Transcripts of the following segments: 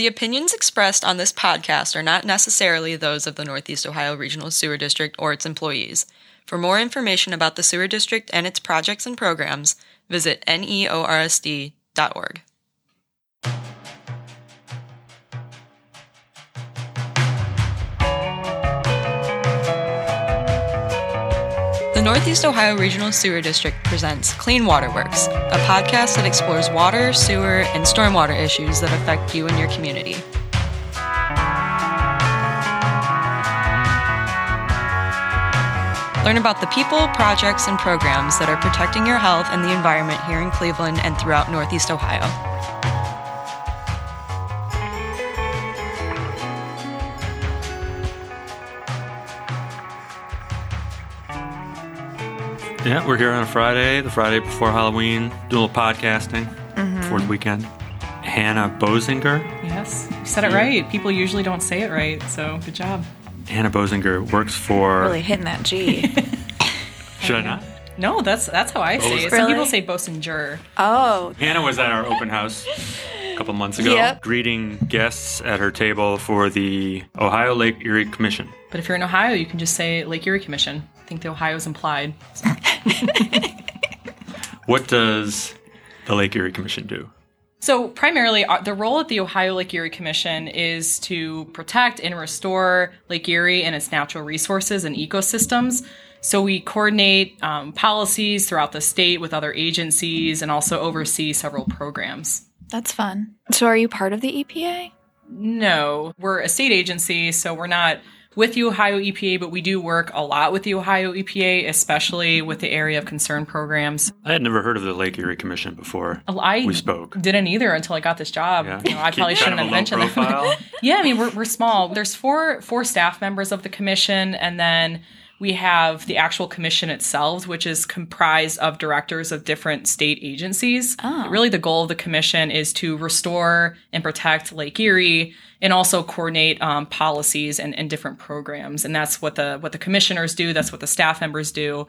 The opinions expressed on this podcast are not necessarily those of the Northeast Ohio Regional Sewer District or its employees. For more information about the sewer district and its projects and programs, visit neorsd.org. The Northeast Ohio Regional Sewer District presents Clean Water Works, a podcast that explores water, sewer, and stormwater issues that affect you and your community. Learn about the people, projects, and programs that are protecting your health and the environment here in Cleveland and throughout Northeast Ohio. Yeah, we're here on a Friday, the Friday before Halloween, doing a little podcasting before the weekend. Hannah Boesinger. Yes, you said it right. People usually don't say it right, so good job. Hannah Boesinger works for... Really hitting that G. Should I not? No, that's how I say it. Some people say Boesinger. Oh. Hannah was at our open house a couple months ago, greeting guests at her table for the Ohio Lake Erie Commission. But if you're in Ohio, you can just say Lake Erie Commission. I think the Ohio's implied. So. What does the Lake Erie Commission do? So primarily, the role of the Ohio Lake Erie Commission is to protect and restore Lake Erie and its natural resources and ecosystems. So we coordinate policies throughout the state with other agencies and also oversee several programs. That's fun. So are you part of the EPA? No, we're a state agency, so we're not with the Ohio EPA, but we do work a lot with the Ohio EPA, especially with the area of concern programs. I had never heard of the Lake Erie Commission before we spoke. I didn't either until I got this job. Yeah. You know, I probably shouldn't have mentioned that. Yeah, I mean, we're small. There's four staff members of the commission, and then we have the actual commission itself, which is comprised of directors of different state agencies. Oh. Really, the goal of the commission is to restore and protect Lake Erie and also coordinate policies and different programs. And that's what the commissioners do. That's what the staff members do.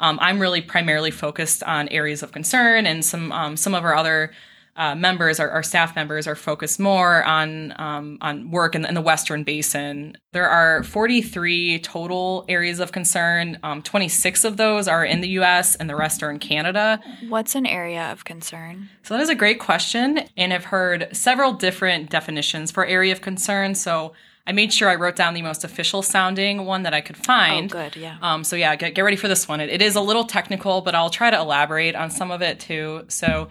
I'm really primarily focused on areas of concern, and some of our other members, our staff members, are focused more on work in the Western Basin. There are 43 total areas of concern. 26 of those are in the U.S. and the rest are in Canada. What's an area of concern? So that is a great question, and I've heard several different definitions for area of concern. So I made sure I wrote down the most official sounding one that I could find. Oh, good, yeah. So yeah, get ready for this one. It is a little technical, but I'll try to elaborate on some of it too. So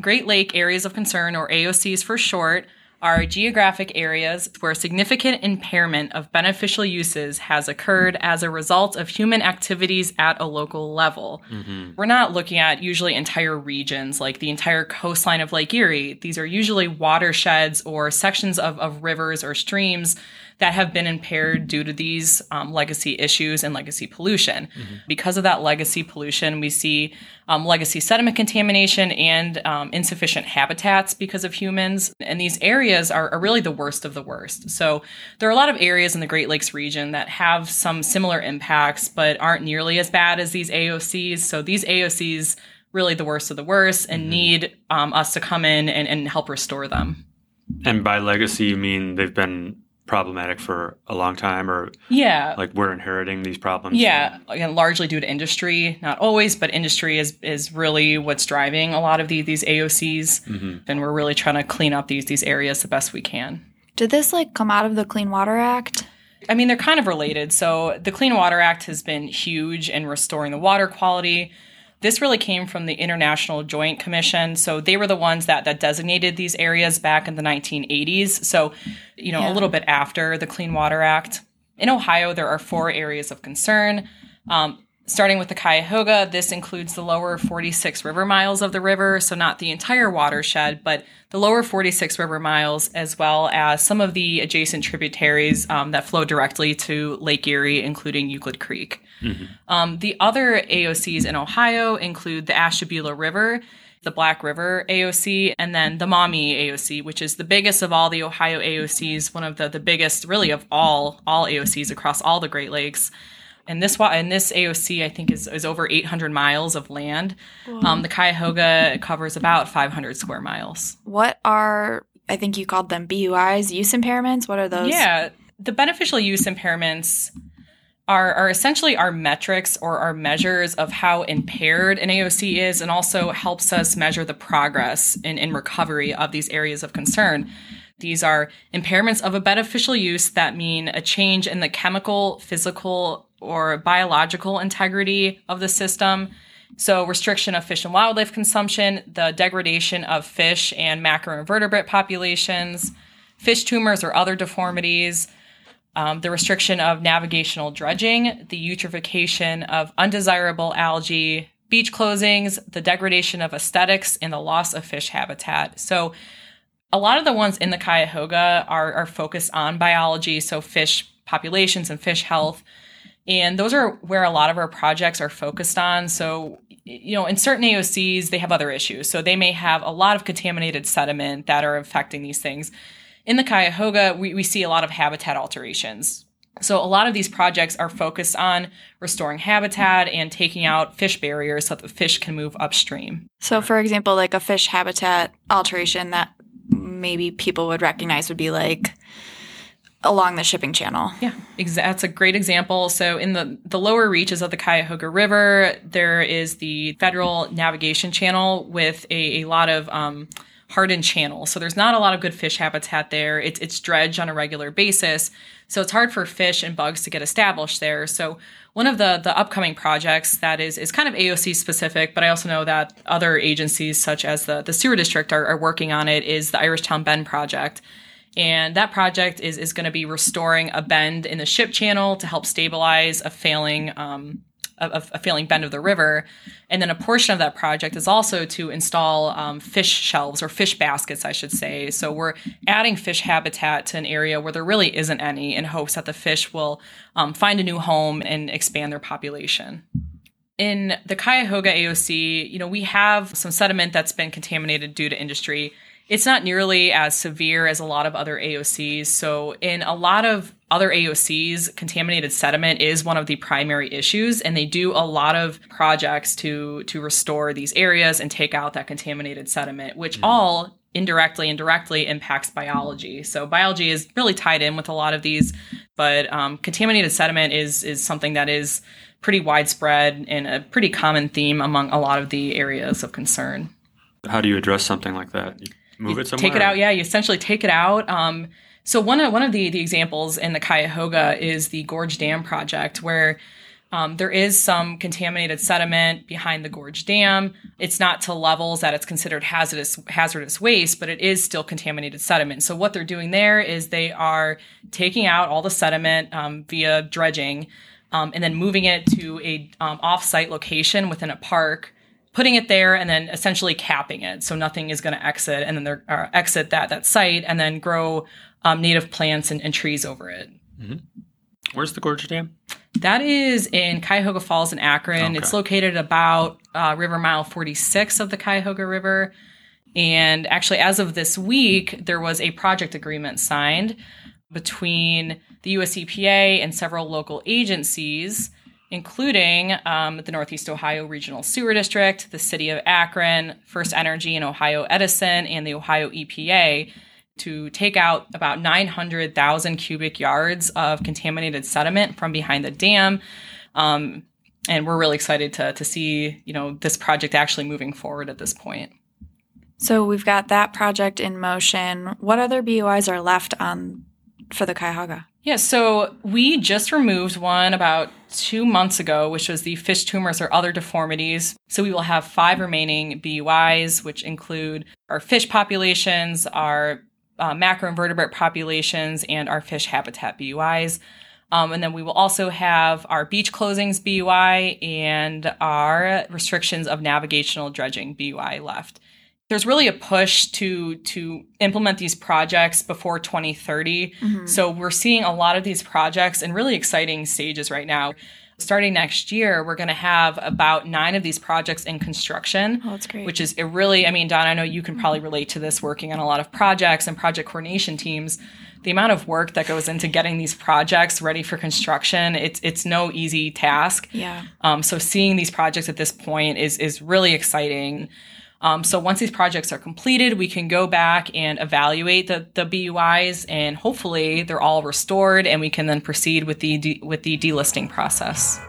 Great Lake Areas of Concern, or AOCs for short, are geographic areas where significant impairment of beneficial uses has occurred as a result of human activities at a local level. Mm-hmm. We're not looking at usually entire regions, like the entire coastline of Lake Erie. These are usually watersheds or sections of rivers or streams that have been impaired due to these legacy issues and legacy pollution. Mm-hmm. Because of that legacy pollution, we see legacy sediment contamination and insufficient habitats because of humans. And these areas are really the worst of the worst. So there are a lot of areas in the Great Lakes region that have some similar impacts, but aren't nearly as bad as these AOCs. So these AOCs, really the worst of the worst, and need us to come in and help restore them. And by legacy, you mean they've been problematic for a long time, or like we're inheriting these problems? Yeah, again, largely due to industry. Not always, but industry is really what's driving a lot of these AOCs, and we're really trying to clean up these areas the best we can. Did this come out of the Clean Water Act? I mean, they're kind of related. So the Clean Water Act has been huge in restoring the water quality. This really came from the International Joint Commission. So they were the ones that designated these areas back in the 1980s. So, a little bit after the Clean Water Act. In Ohio, there are four areas of concern. Starting with the Cuyahoga, this includes the lower 46 river miles of the river. So not the entire watershed, but the lower 46 river miles, as well as some of the adjacent tributaries that flow directly to Lake Erie, including Euclid Creek. The other AOCs in Ohio include the Ashtabula River, the Black River AOC, and then the Maumee AOC, which is the biggest of all the Ohio AOCs, one of the biggest really of all AOCs across all the Great Lakes. And this AOC, I think, is over 800 miles of land. The Cuyahoga covers about 500 square miles. What are I think you called them BUIs, use impairments. What are those? Yeah, the beneficial use impairments are essentially our metrics or our measures of how impaired an AOC is, and also helps us measure the progress in recovery of these areas of concern. These are impairments of a beneficial use that mean a change in the chemical, physical, or biological integrity of the system. So restriction of fish and wildlife consumption, the degradation of fish and macroinvertebrate populations, fish tumors or other deformities, the restriction of navigational dredging, the eutrophication of undesirable algae, beach closings, the degradation of aesthetics, and the loss of fish habitat. So a lot of the ones in the Cuyahoga are focused on biology, so fish populations and fish health. And those are where a lot of our projects are focused on. So, you know, in certain AOCs, they have other issues. So they may have a lot of contaminated sediment that are affecting these things. In the Cuyahoga, we see a lot of habitat alterations. So a lot of these projects are focused on restoring habitat and taking out fish barriers so that the fish can move upstream. So, for example, like a fish habitat alteration that maybe people would recognize would be like along the shipping channel. Yeah, that's a great example. So in the lower reaches of the Cuyahoga River, there is the federal navigation channel with a lot of hardened channels. So there's not a lot of good fish habitat there. It's dredged on a regular basis. So it's hard for fish and bugs to get established there. So one of the upcoming projects that is kind of AOC specific, but I also know that other agencies such as the Sewer District are working on it, is the IrishTown Bend project. And that project is going to be restoring a bend in the ship channel to help stabilize a failing bend of the river. And then a portion of that project is also to install fish shelves or fish baskets, I should say. So we're adding fish habitat to an area where there really isn't any, in hopes that the fish will find a new home and expand their population. In the Cuyahoga AOC, you know, we have some sediment that's been contaminated due to industry. It's not nearly as severe as a lot of other AOCs. So in a lot of other AOCs, contaminated sediment is one of the primary issues, and they do a lot of projects to restore these areas and take out that contaminated sediment, which all indirectly and directly impacts biology. So biology is really tied in with a lot of these, but contaminated sediment is something that is pretty widespread and a pretty common theme among a lot of the areas of concern. How do you address something like that? Move it somewhere? Take it out, yeah. You essentially take it out. So one of the examples in the Cuyahoga is the Gorge Dam project, where there is some contaminated sediment behind the Gorge Dam. It's not to levels that it's considered hazardous waste, but it is still contaminated sediment. So what they're doing there is they are taking out all the sediment via dredging and then moving it to a off-site location within a park, putting it there and then essentially capping it. So nothing is going to exit, and then exit that site, and then grow native plants and trees over it. Mm-hmm. Where's the Gorge Dam? That is in Cuyahoga Falls in Akron. Okay. It's located about river mile 46 of the Cuyahoga River. And actually, as of this week, there was a project agreement signed between the US EPA and several local agencies, including the Northeast Ohio Regional Sewer District, the City of Akron, First Energy and Ohio Edison, and the Ohio EPA, to take out about 900,000 cubic yards of contaminated sediment from behind the dam. And we're really excited to see, you know, this project actually moving forward at this point. So we've got that project in motion. What other BUIs are left on for the Cuyahoga? Yeah, so we just removed one about 2 months ago, which was the fish tumors or other deformities. So we will have 5 remaining BUIs, which include our fish populations, our macroinvertebrate populations, and our fish habitat BUIs. And then we will also have our beach closings BUI and our restrictions of navigational dredging BUI left. There's really a push to implement these projects before 2030. Mm-hmm. So we're seeing a lot of these projects in really exciting stages right now. Starting next year, we're going to have about 9 of these projects in construction. Oh, that's great. Which is really, I mean, Don, I know you can probably relate to this, working on a lot of projects and project coordination teams. The amount of work that goes into getting these projects ready for construction, it's no easy task. Yeah. So seeing these projects at this point is really exciting. So once these projects are completed, we can go back and evaluate the BUIs, and hopefully they're all restored, and we can then proceed with the delisting process.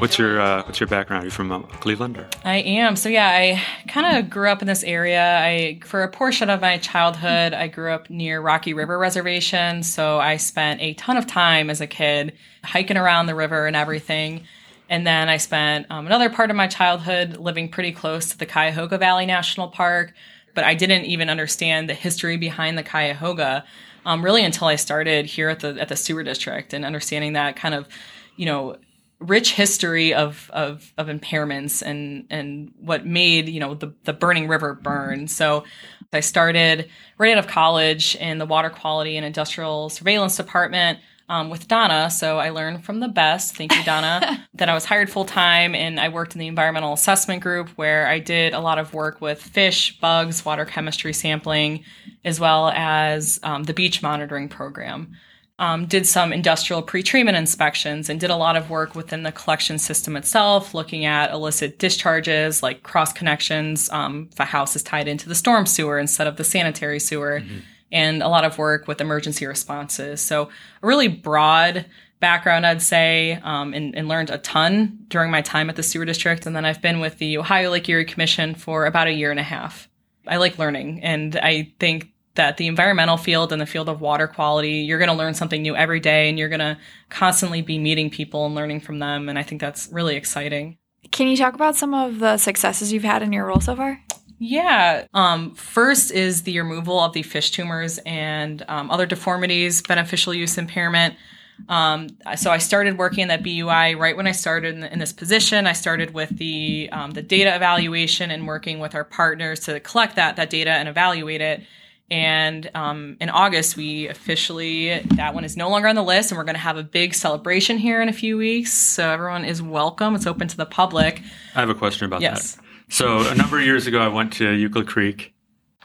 What's your background? Are you from Cleveland? Or? I am. So yeah, I kind of grew up in this area. For a portion of my childhood, I grew up near Rocky River Reservation. So I spent a ton of time as a kid hiking around the river and everything. And then I spent another part of my childhood living pretty close to the Cuyahoga Valley National Park. But I didn't even understand the history behind the Cuyahoga really until I started here at the sewer district and understanding that kind of, rich history of impairments and what made, the burning river burn. So I started right out of college in the Water Quality and Industrial Surveillance Department with Donna. So I learned from the best. Thank you, Donna. Then I was hired full time, and I worked in the environmental assessment group, where I did a lot of work with fish, bugs, water chemistry sampling, as well as the beach monitoring program. Did some industrial pretreatment inspections and did a lot of work within the collection system itself, looking at illicit discharges like cross connections, if a house is tied into the storm sewer instead of the sanitary sewer, mm-hmm. and a lot of work with emergency responses. So a really broad background, I'd say, and learned a ton during my time at the sewer district. And then I've been with the Ohio Lake Erie Commission for about a year and a half. I like learning, and I think that the environmental field and the field of water quality, you're going to learn something new every day, and you're going to constantly be meeting people and learning from them. And I think that's really exciting. Can you talk about some of the successes you've had in your role so far? Yeah. First is the removal of the fish tumors and other deformities, beneficial use impairment. So I started working in that BUI right when I started in this position. I started with the data evaluation and working with our partners to collect that data and evaluate it. And in August, we officially, that one is no longer on the list, and we're going to have a big celebration here in a few weeks. So everyone is welcome. It's open to the public. I have a question about that. So a number of years ago, I went to Euclid Creek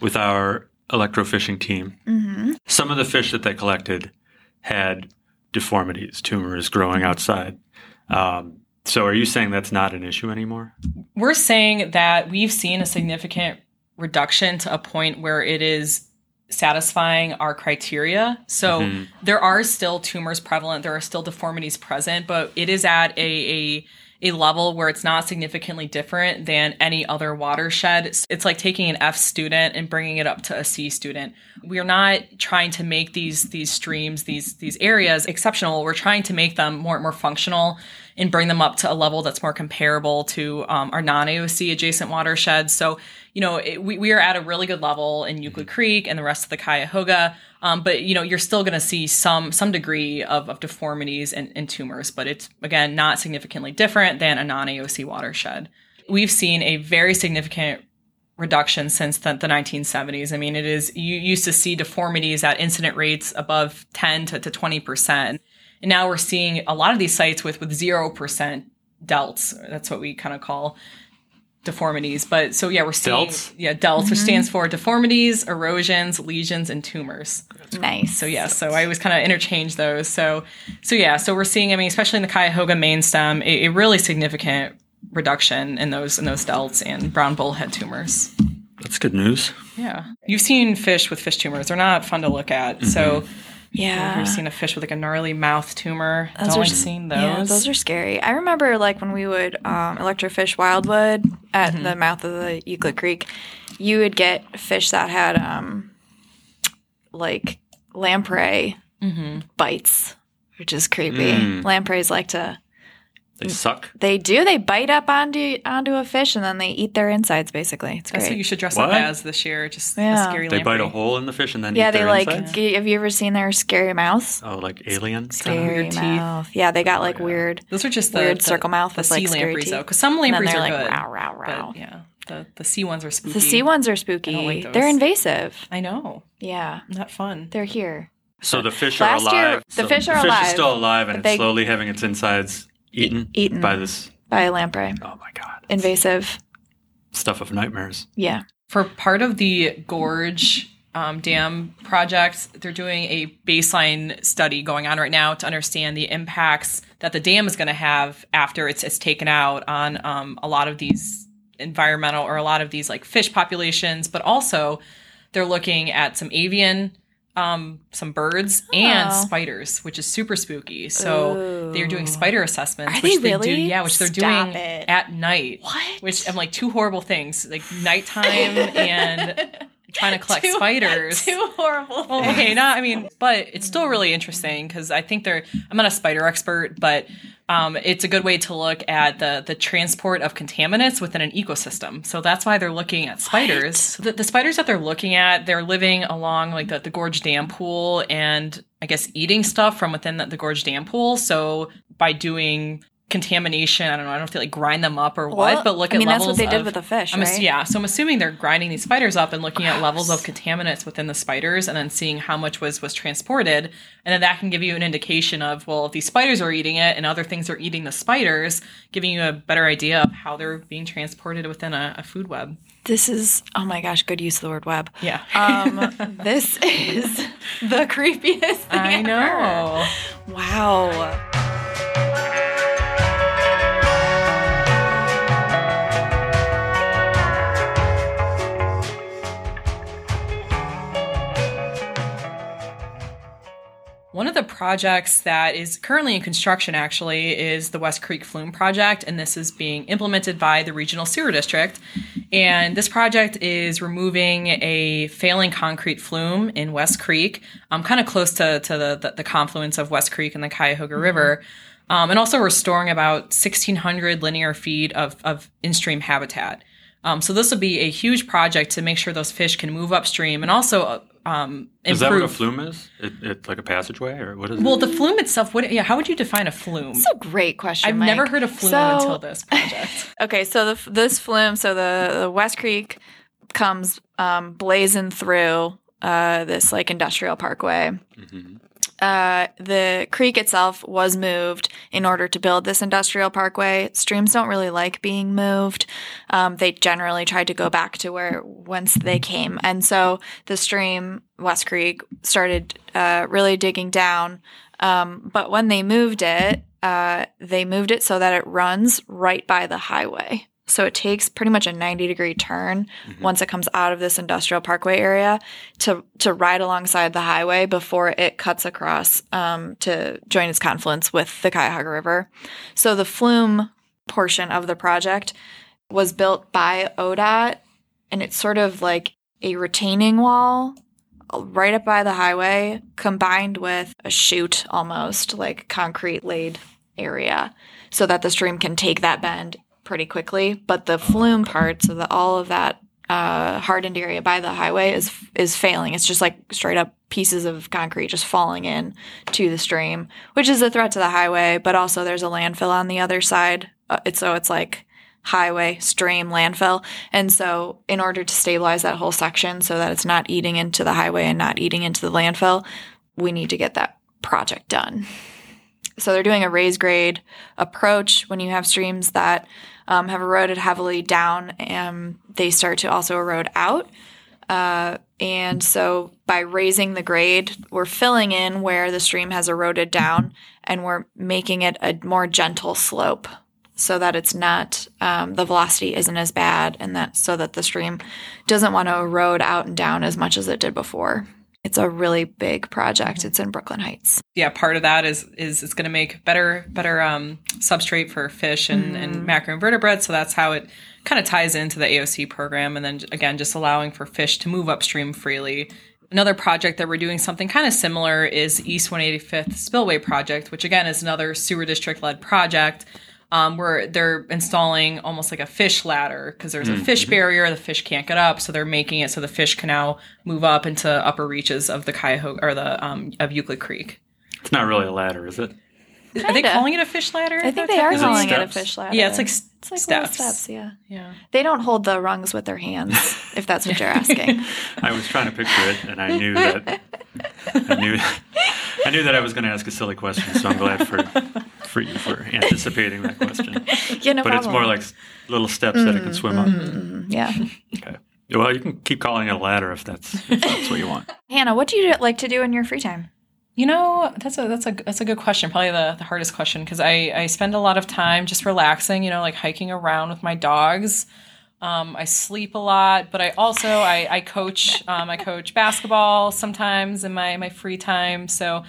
with our electrofishing team. Mm-hmm. Some of the fish that they collected had deformities, tumors growing outside. So are you saying that's not an issue anymore? We're saying that we've seen a significant reduction to a point where it is satisfying our criteria. So mm-hmm. there are still tumors prevalent, there are still deformities present, but it is at a level where it's not significantly different than any other watershed. It's like taking an F student and bringing it up to a C student. We're not trying to make these streams, these areas exceptional. We're trying to make them more and more functional and bring them up to a level that's more comparable to our non-AOC adjacent watersheds. So, we are at a really good level in Euclid Creek and the rest of the Cuyahoga. But, you're still going to see some degree of deformities and tumors. But it's, again, not significantly different than a non-AOC watershed. We've seen a very significant reduction since the 1970s. I mean, it is, you used to see deformities at incident rates above 10 to 20%. And now we're seeing a lot of these sites with 0% delts. That's what we kind of call deformities. But so, yeah, we're seeing delts, mm-hmm. which stands for deformities, erosions, lesions, and tumors. Nice. So, yeah, so I always kind of interchange those. So we're seeing, especially in the Cuyahoga main stem, a really significant reduction in those delts and brown bullhead tumors. That's good news. Yeah. You've seen fish with fish tumors. They're not fun to look at. Mm-hmm. So, yeah. I've never seen a fish with like a gnarly mouth tumor. I've only seen those. Yeah, those are scary. I remember like when we would electrofish Wildwood at mm-hmm. the mouth of the Euclid Creek, you would get fish that had like lamprey mm-hmm. bites, which is creepy. Mm. Lampreys like to... They suck? They do. They bite up onto a fish, and then they eat their insides, basically. It's great. That's what you should dress up as this year, just a scary lamprey. They bite a hole in the fish and then eat their insides? Yeah, have you ever seen their scary mouths? Oh, like alien? Scary mouth. Teeth. Yeah, they got like weird. Those are just weird circle mouth with like scary lampreys, teeth. Because some lampreys are like, good. Row, row, row. But, yeah. The sea ones are spooky. The sea ones are spooky. I don't like those. They're invasive. I know. Yeah. Not fun. They're here. So the fish are alive. The fish is still alive, and it's slowly having its insides eaten by this... By a lamprey. Oh, my God. Invasive. Stuff of nightmares. Yeah. For part of the Gorge dam projects. They're doing a baseline study going on right now to understand the impacts that the dam is going to have after it's taken out on a lot of these environmental or a lot of these like fish populations, but also they're looking at some avian, some birds and spiders, which is super spooky. So they're doing spider assessments, which they're doing at night. What? Which I'm like, two horrible things, like nighttime and trying to collect spiders. Two horrible things. Well, okay, but it's still really interesting because I think I'm not a spider expert, but it's a good way to look at the transport of contaminants within an ecosystem. So that's why they're looking at spiders. So the spiders that they're looking at, they're living along like the Gorge Dam pool and I guess eating stuff from within the Gorge Dam pool. So by doing contamination, I don't know if they like grind them up or what, but look at levels of... that's what they did with the fish, right? Yeah, so I'm assuming they're grinding these spiders up and looking at levels of contaminants within the spiders and then seeing how much was transported. And then that can give you an indication of, well, if these spiders are eating it and other things are eating the spiders, giving you a better idea of how they're being transported within a food web. This is, oh my gosh, good use of the word web. Yeah. This is the creepiest thing I know. Ever. Wow. One of the projects that is currently in construction, actually, is the West Creek Flume project, and this is being implemented by the Regional Sewer District. And this project is removing a failing concrete flume in West Creek, kind of close to the confluence of West Creek and the Cuyahoga River, and also restoring about 1,600 linear feet of in-stream habitat. So this will be a huge project to make sure those fish can move upstream and also improve. Is that what a flume is? It's like a passageway, or what is it? Well, the flume itself, how would you define a flume? That's a great question, I've never heard of flume until this project. Okay, so this flume, so the West Creek comes blazing through this like industrial parkway. Mm-hmm. The creek itself was moved in order to build this industrial parkway. Streams don't really like being moved. They generally tried to go back to where once they came. And so the stream, West Creek, started really digging down. But when they moved it so that it runs right by the highway. So it takes pretty much a 90-degree turn once it comes out of this industrial parkway area to ride alongside the highway before it cuts across to join its confluence with the Cuyahoga River. So the flume portion of the project was built by ODOT, and it's sort of like a retaining wall right up by the highway combined with a chute almost, like concrete-laid area, so that the stream can take that bend pretty quickly, but the flume part, so that all of that hardened area by the highway is failing. It's just like straight up pieces of concrete just falling in to the stream, which is a threat to the highway. But also, there's a landfill on the other side, so it's like highway, stream, landfill. And so, in order to stabilize that whole section so that it's not eating into the highway and not eating into the landfill, we need to get that project done. So they're doing a raise grade approach when you have streams that have eroded heavily down, and they start to also erode out. And so by raising the grade, we're filling in where the stream has eroded down, and we're making it a more gentle slope so that it's not the velocity isn't as bad, and that so that the stream doesn't want to erode out and down as much as it did before. It's a really big project. It's in Brooklyn Heights. Yeah, part of that is it's going to make better substrate for fish and macroinvertebrates. So that's how it kind of ties into the AOC program. And then, again, just allowing for fish to move upstream freely. Another project that we're doing something kind of similar is East 185th Spillway project, which, again, is another sewer district-led project where they're installing almost like a fish ladder because there's a fish barrier. The fish can't get up, so they're making it so the fish can now move up into upper reaches of the Cuyahoga or the of Euclid Creek. It's not really a ladder, is it? Kinda. Are they calling it a fish ladder? I think they are calling it a fish ladder. Yeah, it's like steps. Steps. Yeah. They don't hold the rungs with their hands, if that's what you're asking. I was trying to picture it, and I knew that I was going to ask a silly question, so I'm glad for you for anticipating that question. Yeah, no problem. It's more like little steps that it can swim up. Yeah. Okay. Well, you can keep calling it a ladder if that's what you want. Hannah, what do you like to do in your free time? You know, that's a good question. Probably the hardest question, because I spend a lot of time just relaxing, you know, like hiking around with my dogs. I sleep a lot, but I also I coach. I coach basketball sometimes in my free time. So,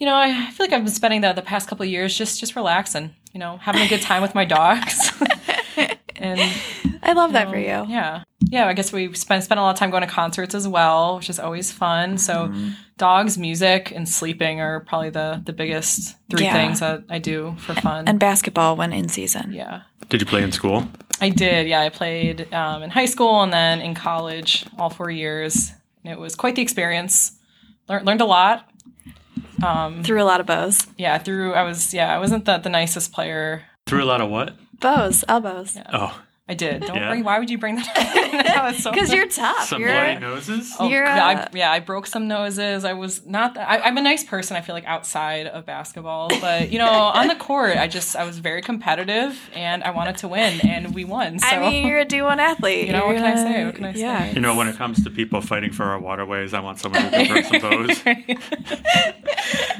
you know, I feel like I've been spending the past couple of years just relaxing, you know, having a good time with my dogs. And I love that for you. Yeah. Yeah, I guess we spend a lot of time going to concerts as well, which is always fun. So dogs, music, and sleeping are probably the biggest three things that I do for fun. And basketball when in season. Yeah. Did you play in school? I did, yeah. I played in high school and then in college all 4 years. And it was quite the experience. Learned a lot. Threw a lot of bows. Yeah, I wasn't the nicest player. Threw a lot of what? Bows, elbows. Yeah. Oh. I did. Why would you bring that up? Because you're tough. Some bloody noses? Oh, I broke some noses. I was not that. I'm a nice person, I feel like, outside of basketball. But, you know, on the court, I was very competitive, and I wanted to win, and we won. So. I mean, you're a D1 athlete. You know, what can I say? What can I say? You know, when it comes to people fighting for our waterways, I want someone who can break some bows.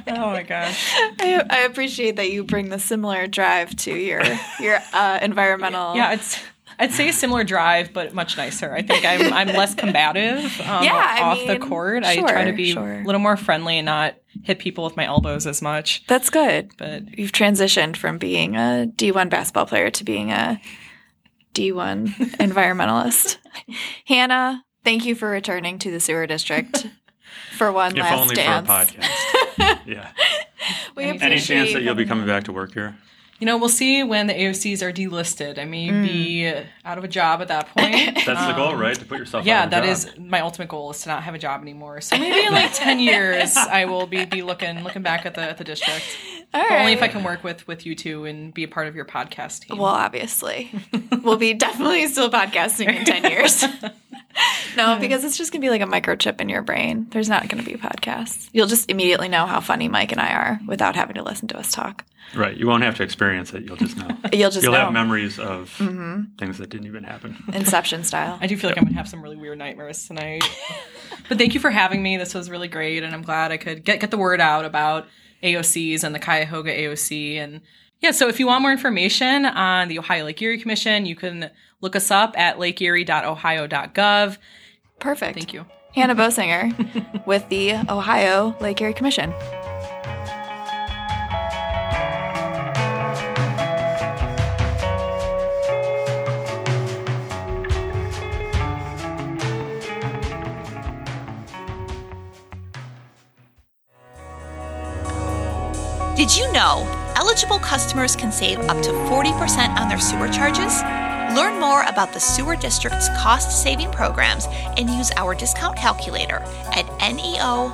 Oh, my gosh. I appreciate that you bring the similar drive to your environmental... Yeah, I'd say a similar drive, but much nicer. I think I'm less combative off the court. Sure, I try to be a little more friendly and not hit people with my elbows as much. That's good. But you've transitioned from being a D1 basketball player to being a D1 environmentalist. Hannah, thank you for returning to the sewer district for one last dance. If only for a podcast. Yeah. Any chance that you'll be coming back to work here? You know, we'll see when the AOCs are delisted. I may be out of a job at that point. That's the goal, right? To put yourself out of a job. Yeah, that is my ultimate goal, is to not have a job anymore. So maybe in like 10 years, I will be looking back at the district. All right. Only if I can work with you two and be a part of your podcast team. Well, obviously. We'll be definitely still podcasting in 10 years. No, because it's just going to be like a microchip in your brain. There's not going to be podcasts. You'll just immediately know how funny Mike and I are without having to listen to us talk. Right. You won't have to experience it. You'll just know. You'll have memories of things that didn't even happen. Inception style. I do feel like I'm going to have some really weird nightmares tonight. But thank you for having me. This was really great, and I'm glad I could get the word out about AOCs and the Cuyahoga AOC. And yeah, so if you want more information on the Ohio Lake Erie Commission, you can look us up at lakeerie.ohio.gov. Perfect. Thank you. Hannah Boesinger with the Ohio Lake Erie Commission. Did you know eligible customers can save up to 40% on their sewer charges? Learn more about the Sewer District's cost-saving programs and use our discount calculator at neorsd.org/save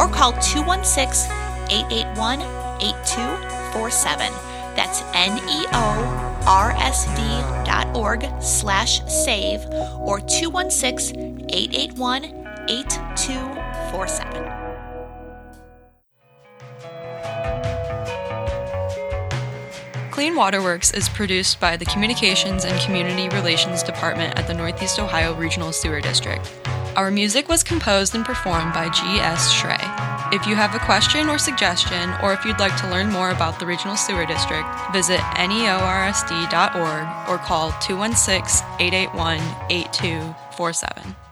or call 216-881-8247. That's neorsd.org/save or 216-881-8247. Clean Water Works is produced by the Communications and Community Relations Department at the Northeast Ohio Regional Sewer District. Our music was composed and performed by G.S. Shray. If you have a question or suggestion, or if you'd like to learn more about the Regional Sewer District, visit neorsd.org or call 216-881-8247.